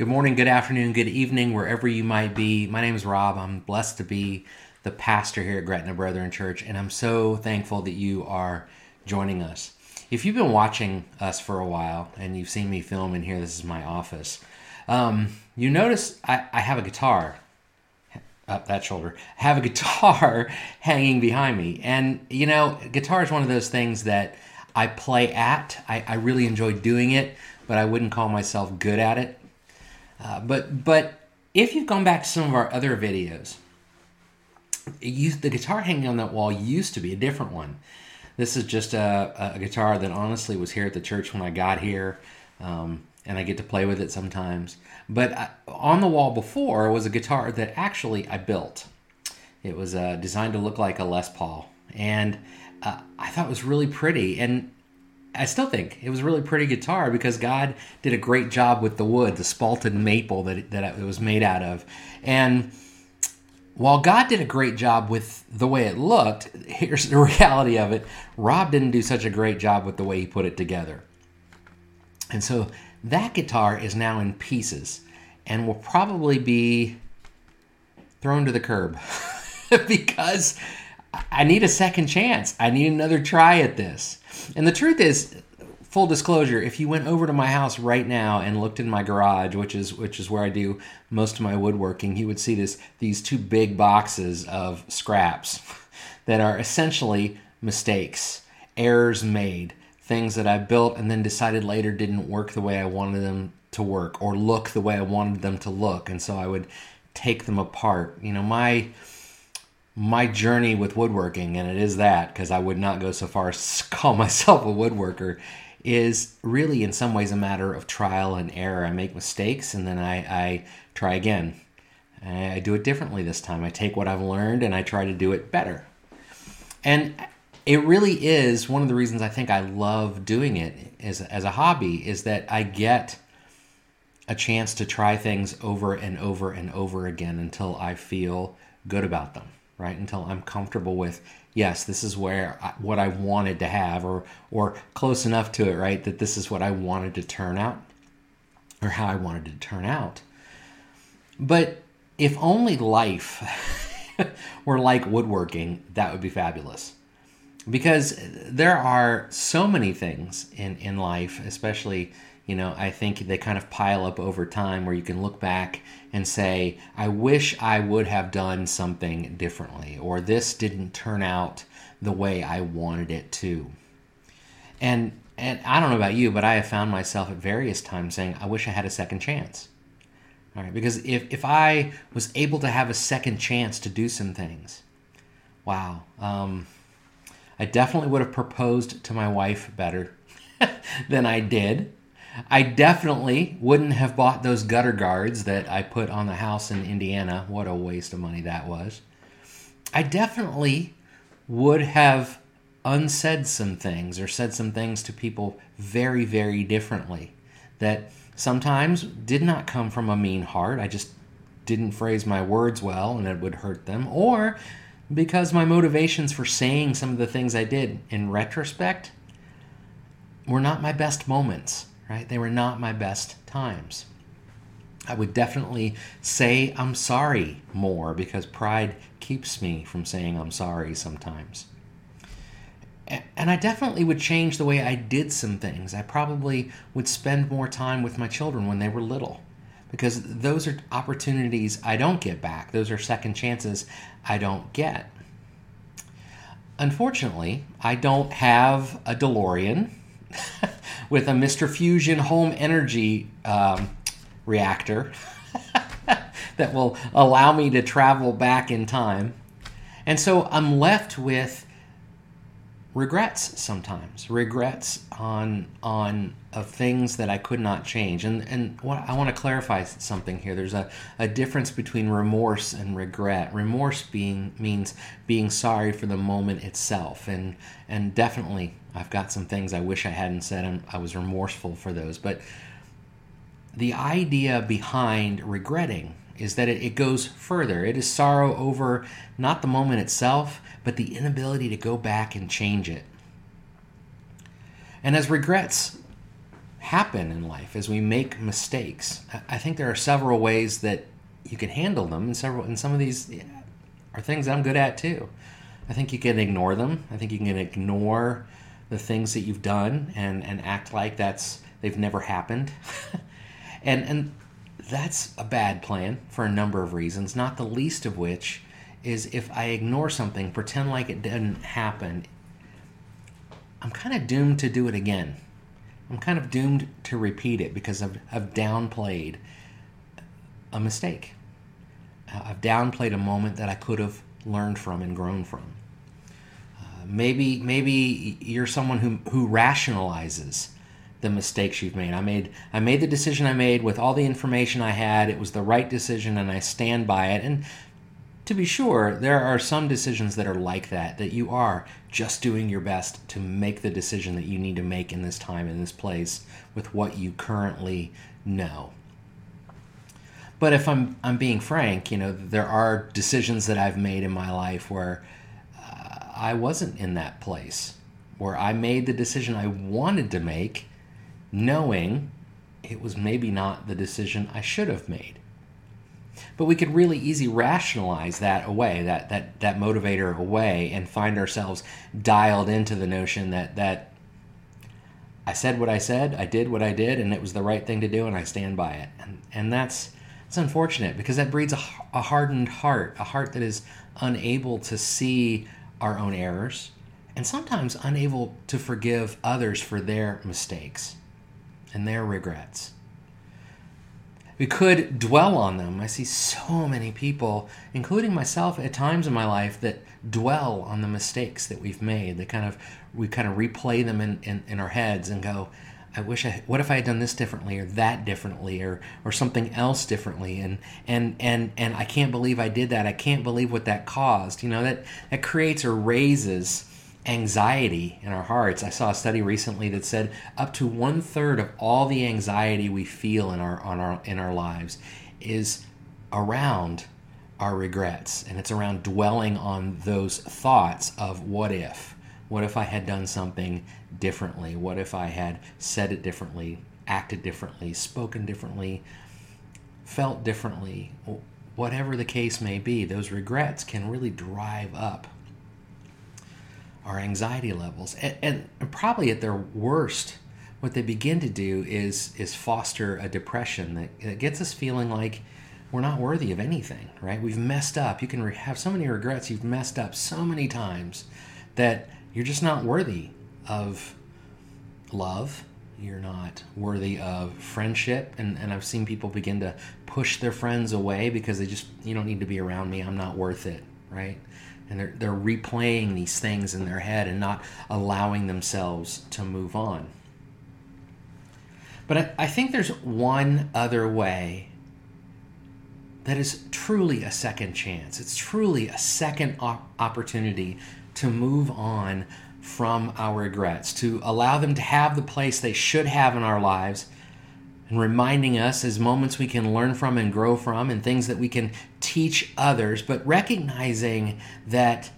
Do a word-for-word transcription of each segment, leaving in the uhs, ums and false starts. Good morning, good afternoon, good evening, wherever you might be. My name is Rob. I'm blessed to be the pastor here at Gretna Brethren Church, and I'm so thankful that you are joining us. If you've been watching us for a while and you've seen me film in here, this is my office, um, you notice I, I have a guitar, up that shoulder, I have a guitar hanging behind me. And, you know, guitar is one of those things that I play at. I, I really enjoy doing it, but I wouldn't call myself good at it. Uh, but but if you've gone back to some of our other videos, it used, the guitar hanging on that wall used to be a different one. This is just a, a guitar that honestly was here at the church when I got here, um, and I get to play with it sometimes. But I, on the wall before was a guitar that actually I built. It was uh, designed to look like a Les Paul, and uh, I thought it was really pretty, and I still think it was a really pretty guitar because God did a great job with the wood, the spalted maple that it, that it was made out of. And while God did a great job with the way it looked, here's the reality of it. Rob didn't do such a great job with the way he put it together. And so that guitar is now in pieces and will probably be thrown to the curb because I need a second chance. I need another try at this. And the truth is, full disclosure, if you went over to my house right now and looked in my garage, which is which is where I do most of my woodworking, you would see this these two big boxes of scraps that are essentially mistakes, errors made, things that I built and then decided later didn't work the way I wanted them to work or look the way I wanted them to look. And so I would take them apart. You know, my... My journey with woodworking, and it is that, because I would not go so far as to call myself a woodworker, is really in some ways a matter of trial and error. I make mistakes, and then I, I try again. I do it differently this time. I take what I've learned, and I try to do it better. And it really is one of the reasons I think I love doing it as, as a hobby, is that I get a chance to try things over and over and over again until I feel good about them. Right, until I'm comfortable with, yes, this is where I, what I wanted to have, or or close enough to it, right, that this is what I wanted to turn out, or how I wanted to turn out. But if only life were like woodworking, that would be fabulous. Because there are so many things in, in life, especially, you know, I think they kind of pile up over time where you can look back and say, I wish I would have done something differently, or this didn't turn out the way I wanted it to. And and I don't know about you, but I have found myself at various times saying, I wish I had a second chance. All right, because if, if I was able to have a second chance to do some things, wow, um, I definitely would have proposed to my wife better than I did. I definitely wouldn't have bought those gutter guards that I put on the house in Indiana. What a waste of money that was. I definitely would have unsaid some things or said some things to people very, very differently that sometimes did not come from a mean heart. I just didn't phrase my words well and it would hurt them. Or because my motivations for saying some of the things I did in retrospect were not my best moments. Right? They were not my best times. I would definitely say I'm sorry more because pride keeps me from saying I'm sorry sometimes. And I definitely would change the way I did some things. I probably would spend more time with my children when they were little because those are opportunities I don't get back. Those are second chances I don't get. Unfortunately, I don't have a DeLorean with a Mister Fusion Home Energy um, reactor that will allow me to travel back in time. And so I'm left with regrets sometimes, regrets on on of things that I could not change. And and what, I want to clarify something here. There's a, a difference between remorse and regret. Remorse being means being sorry for the moment itself, and and definitely I've got some things I wish I hadn't said, and I was remorseful for those. But the idea behind regretting is that it, it goes further. It is sorrow over not the moment itself, but the inability to go back and change it. And as regrets happen in life, as we make mistakes. I think there are several ways that you can handle them, and several, and some of these yeah, are things I'm good at too. I think you can ignore them. I think you can ignore the things that you've done and, and act like that's they've never happened. and and that's a bad plan for a number of reasons, not the least of which is if I ignore something, pretend like it didn't happen, I'm kind of doomed to do it again. I'm kind of doomed to repeat it because I've, I've downplayed a mistake. I've downplayed a moment that I could have learned from and grown from. Uh, maybe maybe you're someone who who rationalizes the mistakes you've made. I made I made the decision I made with all the information I had. It was the right decision, and I stand by it. And to be sure, there are some decisions that are like that, that you are just doing your best to make the decision that you need to make in this time, in this place, with what you currently know. But if I'm I'm being frank, you know, there are decisions that I've made in my life where uh, I wasn't in that place, where I made the decision I wanted to make, knowing it was maybe not the decision I should have made. But we could really easy rationalize that away, that that that motivator away, and find ourselves dialed into the notion that that I said what I said, I did what I did, and it was the right thing to do, and I stand by it. And and that's It's unfortunate because that breeds a, a hardened heart, a heart that is unable to see our own errors and sometimes unable to forgive others for their mistakes and their regrets. We could dwell on them. I see so many people, including myself at times in my life, that dwell on the mistakes that we've made. They kind of, we kind of replay them in, in, in our heads and go, I wish I, what if I had done this differently or that differently or, or something else differently? And, and, and, and I can't believe I did that. I can't believe what that caused. You know, that, that creates or raises anxiety in our hearts. I saw a study recently that said up to one third of all the anxiety we feel in our, on our, in our lives is around our regrets. And it's around dwelling on those thoughts of what if. What if I had done something differently? What if I had said it differently, acted differently, spoken differently, felt differently? Whatever the case may be, those regrets can really drive up our anxiety levels. And, and probably at their worst, what they begin to do is, is foster a depression that, that gets us feeling like we're not worthy of anything, right? We've messed up. You can re- have so many regrets. You've messed up so many times that you're just not worthy of love. You're not worthy of friendship. And, and I've seen people begin to push their friends away because they just, you don't need to be around me. I'm not worth it, right? And they're, they're replaying these things in their head and not allowing themselves to move on. But I, I think there's one other way that is truly a second chance. It's truly a second op- opportunity to move on from our regrets, to allow them to have the place they should have in our lives, and reminding us as moments we can learn from and grow from and things that we can teach others, but recognizing that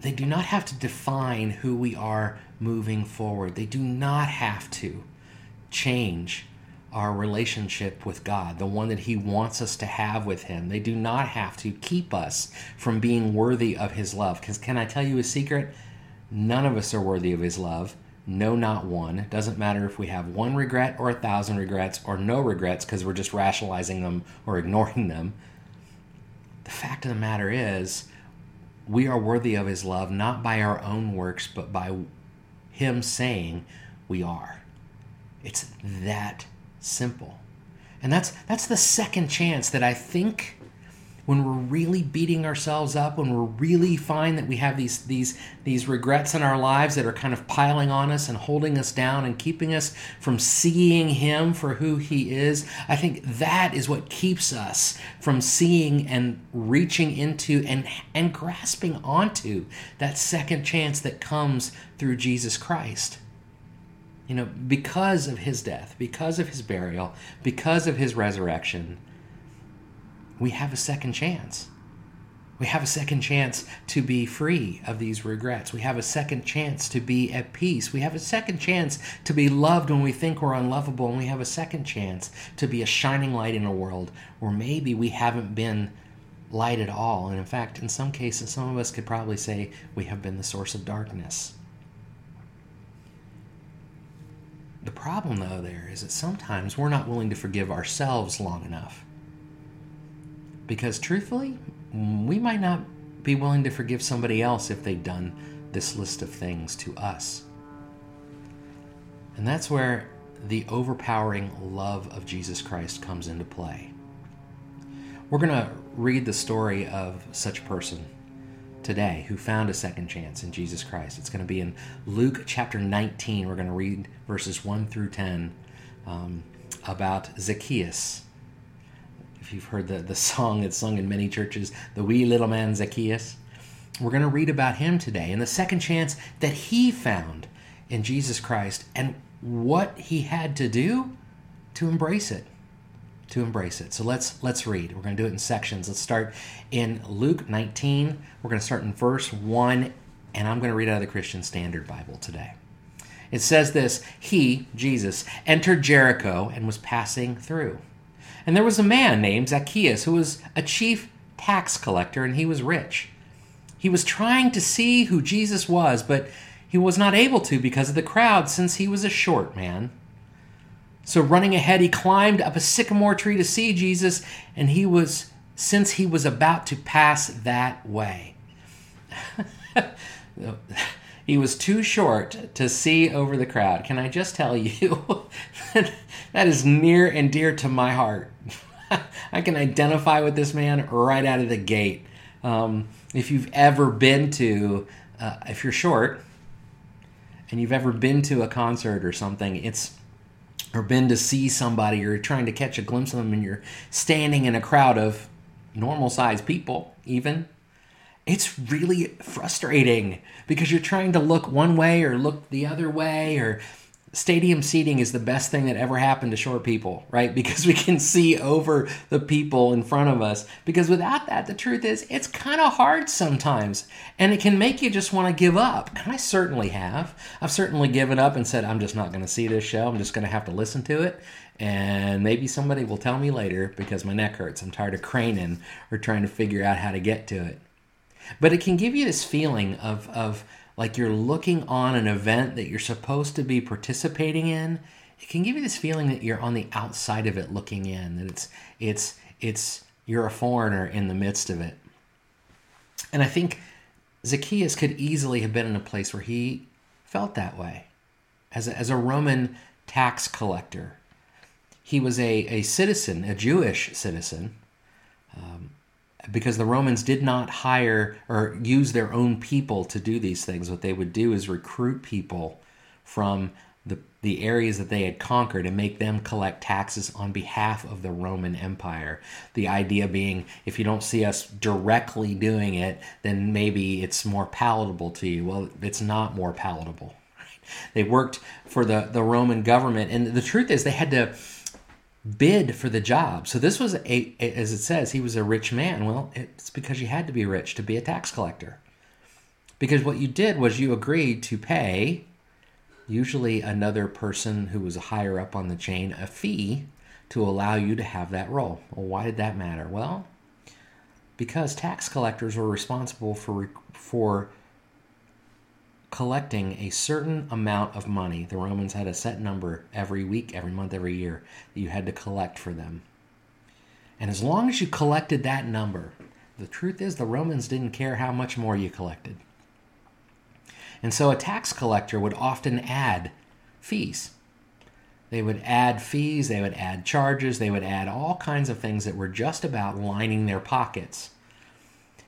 they do not have to define who we are moving forward. They do not have to change our relationship with God, the one that He wants us to have with Him. They do not have to keep us from being worthy of His love. Because can I tell you a secret? None of us are worthy of His love. No, not one. It doesn't matter if we have one regret or a thousand regrets or no regrets because we're just rationalizing them or ignoring them. The fact of the matter is, we are worthy of His love, not by our own works, but by Him saying we are. It's that simple. And that's that's the second chance that I think when we're really beating ourselves up, when we're really find that we have these these these regrets in our lives that are kind of piling on us and holding us down and keeping us from seeing Him for who He is, I think that is what keeps us from seeing and reaching into and and grasping onto that second chance that comes through Jesus Christ. You know, because of His death, because of His burial, because of His resurrection, we have a second chance. We have a second chance to be free of these regrets. We have a second chance to be at peace. We have a second chance to be loved when we think we're unlovable. And we have a second chance to be a shining light in a world where maybe we haven't been light at all. And in fact, in some cases, some of us could probably say we have been the source of darkness. The problem, though, there is that sometimes we're not willing to forgive ourselves long enough. Because truthfully, we might not be willing to forgive somebody else if they've done this list of things to us. And that's where the overpowering love of Jesus Christ comes into play. We're going to read the story of such a person today who found a second chance in Jesus Christ. It's going to be in Luke chapter nineteen. We're going to read verses one through ten um, about Zacchaeus. If you've heard the, the song that's sung in many churches, the wee little man Zacchaeus, we're going to read about him today and the second chance that he found in Jesus Christ and what he had to do to embrace it. To embrace it. So let's let's read. We're going to do it in sections. Let's start in Luke nineteen. We're going to start in verse one, and I'm going to read out of the Christian Standard Bible today. It says this: He, Jesus, entered Jericho and was passing through. And there was a man named Zacchaeus who was a chief tax collector, and he was rich. He was trying to see who Jesus was, but he was not able to because of the crowd, since he was a short man. So running ahead, he climbed up a sycamore tree to see Jesus, and he was, since he was about to pass that way. He was too short to see over the crowd. Can I just tell you, that is near and dear to my heart. I can identify with this man right out of the gate. Um, if you've ever been to, uh, if you're short, and you've ever been to a concert or something, it's or been to see somebody, or trying to catch a glimpse of them, and you're standing in a crowd of normal-sized people, even, it's really frustrating because you're trying to look one way or look the other way. Or stadium seating is the best thing that ever happened to short people, right? Because we can see over the people in front of us. Because without that, the truth is, it's kind of hard sometimes, and it can make you just want to give up. And I certainly have. I've certainly given up and said, I'm just not going to see this show. I'm just going to have to listen to it. And maybe somebody will tell me later because my neck hurts. I'm tired of craning or trying to figure out how to get to it. But it can give you this feeling of, of like you're looking on an event that you're supposed to be participating in. It can give you this feeling that you're on the outside of it looking in, that it's it's it's you're a foreigner in the midst of it. And I think Zacchaeus could easily have been in a place where he felt that way. As a, as a Roman tax collector, he was a, a citizen, a Jewish citizen, um, because the Romans did not hire or use their own people to do these things. What they would do is recruit people from the, the areas that they had conquered and make them collect taxes on behalf of the Roman Empire. The idea being, if you don't see us directly doing it, then maybe it's more palatable to you. Well, it's not more palatable. They worked for the, the Roman government, and the truth is they had to bid for the job. So this was, a, as it says, he was a rich man. Well, it's because you had to be rich to be a tax collector. Because what you did was you agreed to pay, usually another person who was higher up on the chain, a fee to allow you to have that role. Well, why did that matter? Well, because tax collectors were responsible for for collecting a certain amount of money. The Romans had a set number every week, every month, every year that you had to collect for them. And as long as you collected that number, the truth is the Romans didn't care how much more you collected. And so a tax collector would often add fees. They would add fees, they would add charges, they would add all kinds of things that were just about lining their pockets.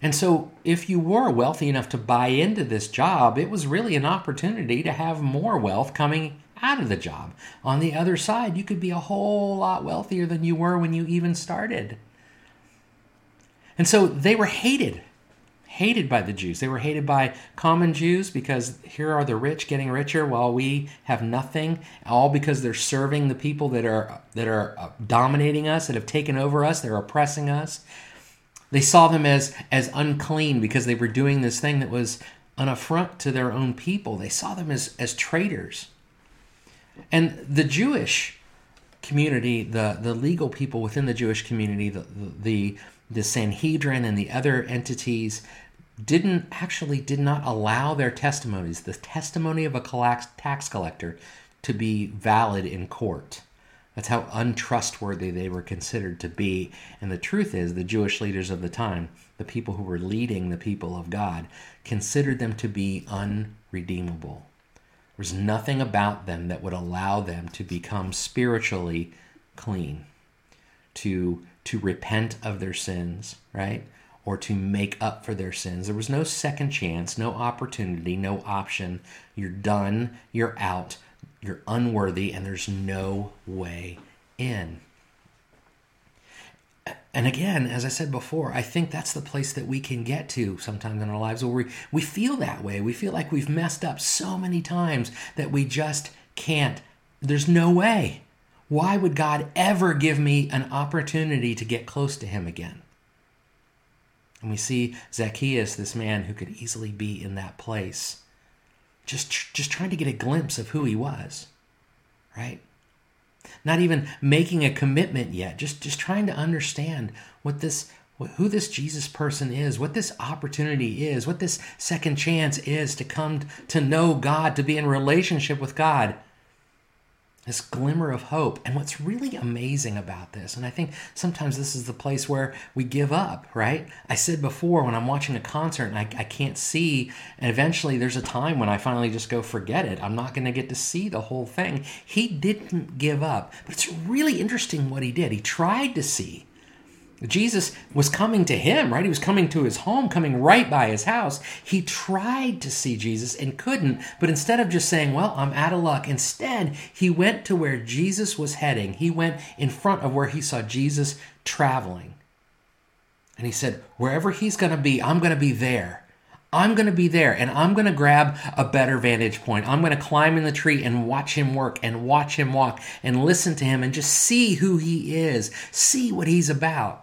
And so if you were wealthy enough to buy into this job, it was really an opportunity to have more wealth coming out of the job. On the other side, you could be a whole lot wealthier than you were when you even started. And so they were hated, hated by the Jews. They were hated by common Jews because here are the rich getting richer while we have nothing, all because they're serving the people that are that are dominating us, that have taken over us, they're oppressing us. They saw them as, as unclean because they were doing this thing that was an affront to their own people. They saw them as, as traitors. And the Jewish community, the, the legal people within the Jewish community, the, the the Sanhedrin and the other entities, didn't actually did not allow their testimonies, the testimony of a tax collector, to be valid in court. That's how untrustworthy they were considered to be. And the truth is, the Jewish leaders of the time, the people who were leading the people of God, considered them to be unredeemable. There was nothing about them that would allow them to become spiritually clean, to, to repent of their sins, right? Or to make up for their sins. There was no second chance, no opportunity, no option. You're done, you're out, you're unworthy, and there's no way in. And again, as I said before, I think that's the place that we can get to sometimes in our lives where we, we feel that way. We feel like we've messed up so many times that we just can't. There's no way. Why would God ever give me an opportunity to get close to him again? And we see Zacchaeus, this man who could easily be in that place, just, just trying to get a glimpse of who he was, right? Not even making a commitment yet, just, just trying to understand what this, who this Jesus person is, what this opportunity is, what this second chance is to come to know God, to be in relationship with God. This glimmer of hope. And what's really amazing about this, and I think sometimes this is the place where we give up, right? I said before, when I'm watching a concert and I, I can't see, and eventually there's a time when I finally just go, forget it. I'm not going to get to see the whole thing. He didn't give up. But it's really interesting what he did. He tried to see. Jesus was coming to him, right? He was coming to his home, coming right by his house. He tried to see Jesus and couldn't, but instead of just saying, well, I'm out of luck, instead, he went to where Jesus was heading. He went in front of where he saw Jesus traveling. And he said, wherever he's going to be, I'm going to be there. I'm going to be there, and I'm going to grab a better vantage point. I'm going to climb in the tree and watch him work and watch him walk and listen to him and just see who he is, see what he's about.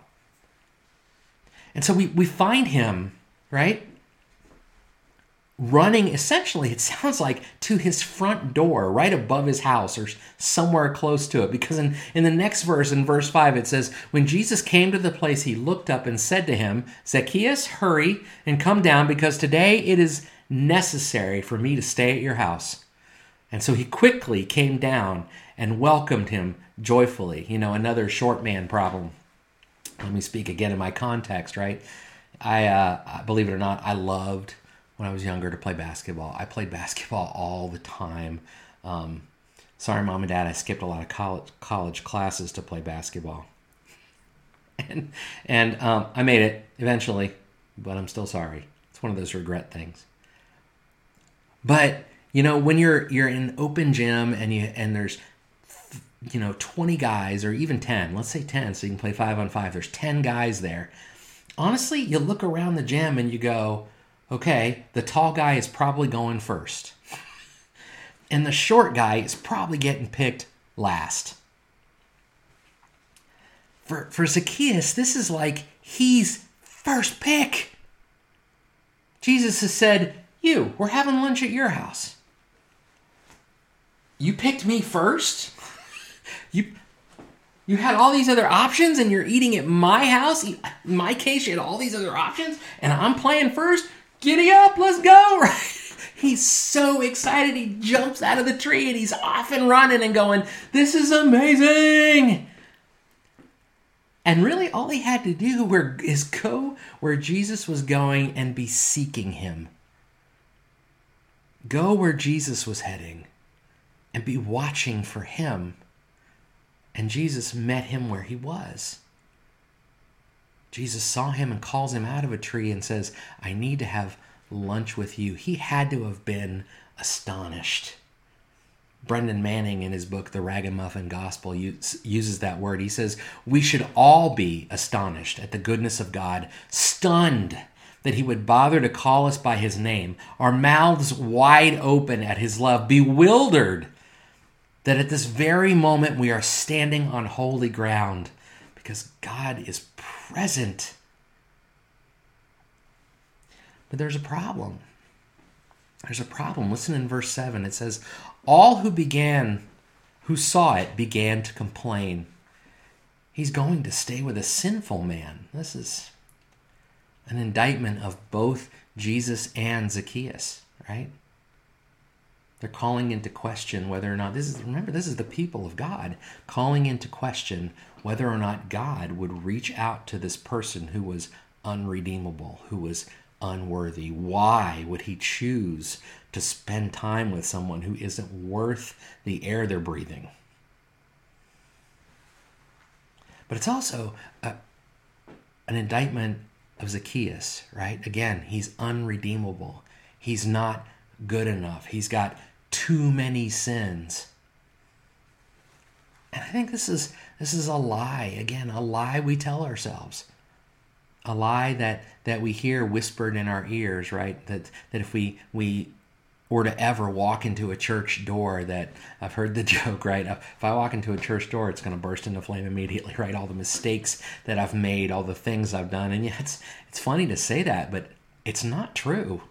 And so we, we find him, right, running, essentially, it sounds like, to his front door, right above his house or somewhere close to it. Because in, in the next verse, in verse five, it says, when Jesus came to the place, he looked up and said to him, Zacchaeus, hurry and come down, because today it is necessary for me to stay at your house. And so he quickly came down and welcomed him joyfully. You know, another short man problem. Let me speak again in my context, right? I, uh, believe it or not, I loved when I was younger to play basketball. I played basketball all the time. Um, sorry, Mom and Dad, I skipped a lot of college college classes to play basketball. And and um, I made it eventually, but I'm still sorry. It's one of those regret things. But, you know, when you're you're in an open gym and you and there's you know, twenty guys or even ten, let's say ten, so you can play five on five. There's ten guys there. Honestly, you look around the gym and you go, okay, the tall guy is probably going first. And the short guy is probably getting picked last. For, for Zacchaeus, this is like he's first pick. Jesus has said, you, we're having lunch at your house. You picked me first? You you had all these other options and you're eating at my house? In my case, you had all these other options and I'm playing first? Giddy up, let's go, right? He's so excited, he jumps out of the tree and he's off and running and going, this is amazing! And really all he had to do were, is go where Jesus was going and be seeking him. Go where Jesus was heading and be watching for him. And Jesus met him where he was. Jesus saw him and calls him out of a tree and says, I need to have lunch with you. He had to have been astonished. Brendan Manning, in his book, The Ragamuffin Gospel, uses that word. He says, we should all be astonished at the goodness of God, stunned that he would bother to call us by his name, our mouths wide open at his love, bewildered that at this very moment we are standing on holy ground because God is present But there's a problem. There's a problem. Listen in verse seven. It says, all who began, who saw it, began to complain. He's going to stay with a sinful man. This is an indictment of both Jesus and Zacchaeus, right? They're calling into question whether or not, this is, remember, this is the people of God, calling into question whether or not God would reach out to this person who was unredeemable, who was unworthy. Why would he choose to spend time with someone who isn't worth the air they're breathing? But it's also a, an indictment of Zacchaeus, right? Again, he's unredeemable. He's not good enough. He's got too many sins. And I think this is this is a lie, again, a lie we tell ourselves. A lie that, that we hear whispered in our ears, right? That that if we we were to ever walk into a church door, that I've heard the joke, right? If I walk into a church door, it's going to burst into flame immediately, right? All the mistakes that I've made, all the things I've done. And yet it's, it's funny to say that, but it's not true.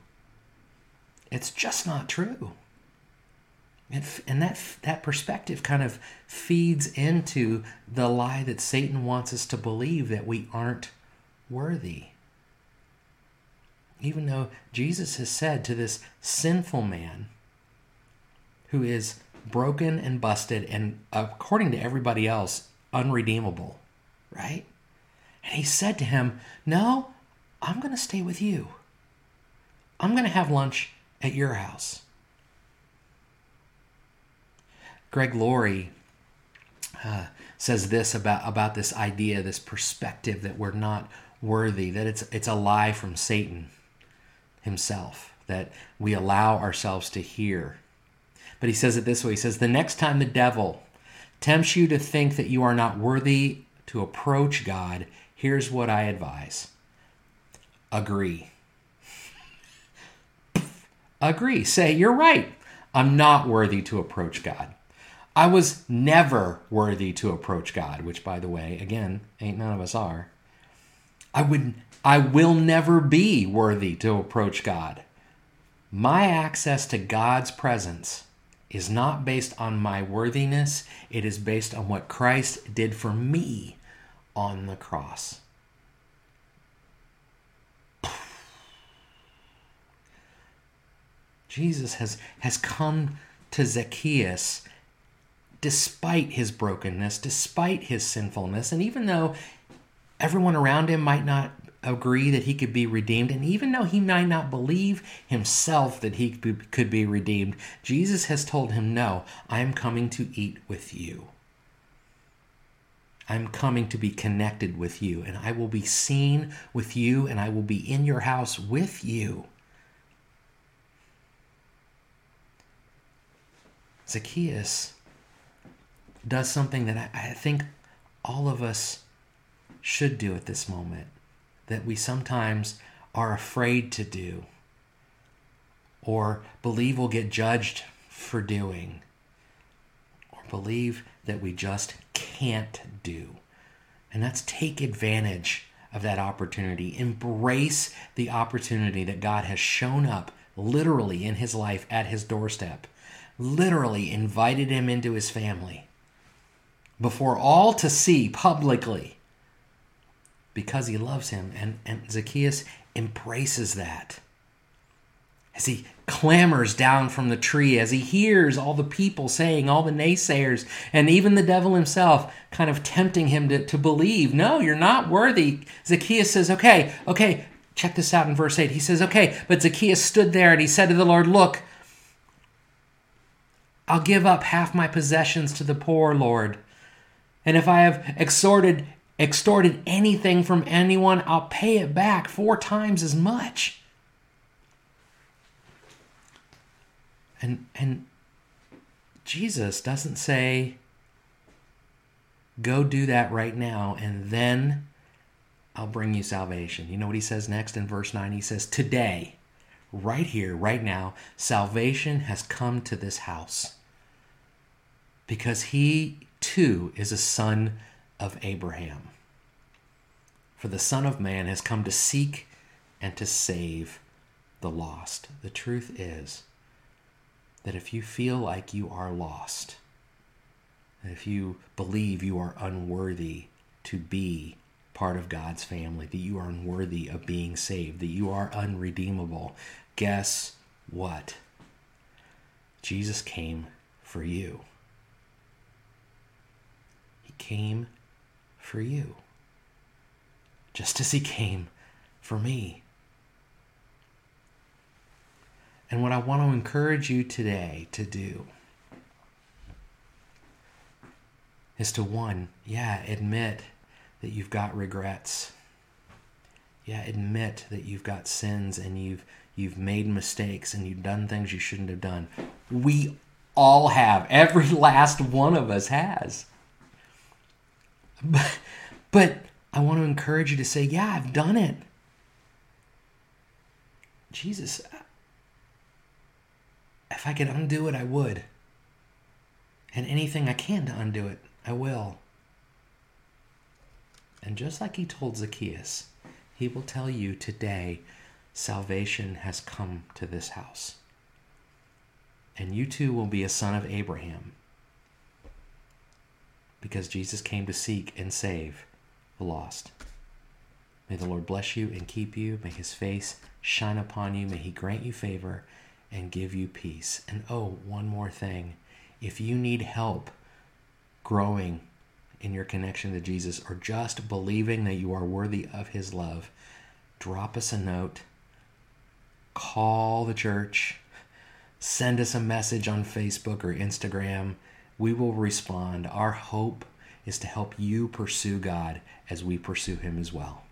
It's just not true. And, and that that perspective kind of feeds into the lie that Satan wants us to believe, that we aren't worthy. Even though Jesus has said to this sinful man who is broken and busted and, according to everybody else, unredeemable, right? And he said to him, no, I'm going to stay with you. I'm going to have lunch at your house. Greg Laurie uh, says this about, about this idea, this perspective that we're not worthy, that it's it's a lie from Satan himself, that we allow ourselves to hear. But he says it this way. He says, the next time the devil tempts you to think that you are not worthy to approach God, here's what I advise. Agree. Agree. Say, you're right. I'm not worthy to approach God. I was never worthy to approach God, which, by the way, again, ain't none of us are. I would, I will never be worthy to approach God. My access to God's presence is not based on my worthiness. It is based on what Christ did for me on the cross. Jesus has, has come to Zacchaeus despite his brokenness, despite his sinfulness. And even though everyone around him might not agree that he could be redeemed, and even though he might not believe himself that he could be redeemed, Jesus has told him, no, I'm coming to eat with you. I'm coming to be connected with you, and I will be seen with you, and I will be in your house with you. Zacchaeus does something that I, I think all of us should do at this moment, that we sometimes are afraid to do or believe we'll get judged for doing or believe that we just can't do. And that's take advantage of that opportunity. Embrace the opportunity that God has shown up literally in his life at his doorstep. Literally invited him into his family before all to see publicly because he loves him. And, and Zacchaeus embraces that as he clambers down from the tree, as he hears all the people saying, all the naysayers, and even the devil himself kind of tempting him to, to believe, no, you're not worthy. Zacchaeus says, okay, okay, check this out in verse eight. He says, okay, but Zacchaeus stood there and he said to the Lord, look, I'll give up half my possessions to the poor, Lord. And if I have extorted, extorted anything from anyone, I'll pay it back four times as much. And, and Jesus doesn't say, go do that right now, and then I'll bring you salvation. You know what he says next in verse nine? He says, today, right here, right now, salvation has come to this house. Because he, too, is a son of Abraham. For the Son of Man has come to seek and to save the lost. The truth is that if you feel like you are lost, if you believe you are unworthy to be part of God's family, that you are unworthy of being saved, that you are unredeemable, guess what? Jesus came for you. He came for you, just as he came for me. And what I want to encourage you today to do is to, one, yeah, admit that you've got regrets. Yeah, admit that you've got sins and you've you've made mistakes and you've done things you shouldn't have done. We all have. Every last one of us has. But, but I want to encourage you to say, yeah, I've done it. Jesus, if I could undo it, I would. And anything I can to undo it, I will. And just like he told Zacchaeus, he will tell you today, salvation has come to this house. And you too will be a son of Abraham. Because Jesus came to seek and save the lost. May the Lord bless you and keep you. May his face shine upon you. May he grant you favor and give you peace. And oh, one more thing. If you need help growing in your connection to Jesus, or just believing that you are worthy of his love, drop us a note, call the church, send us a message on Facebook or Instagram. We will respond. Our hope is to help you pursue God as we pursue him as well.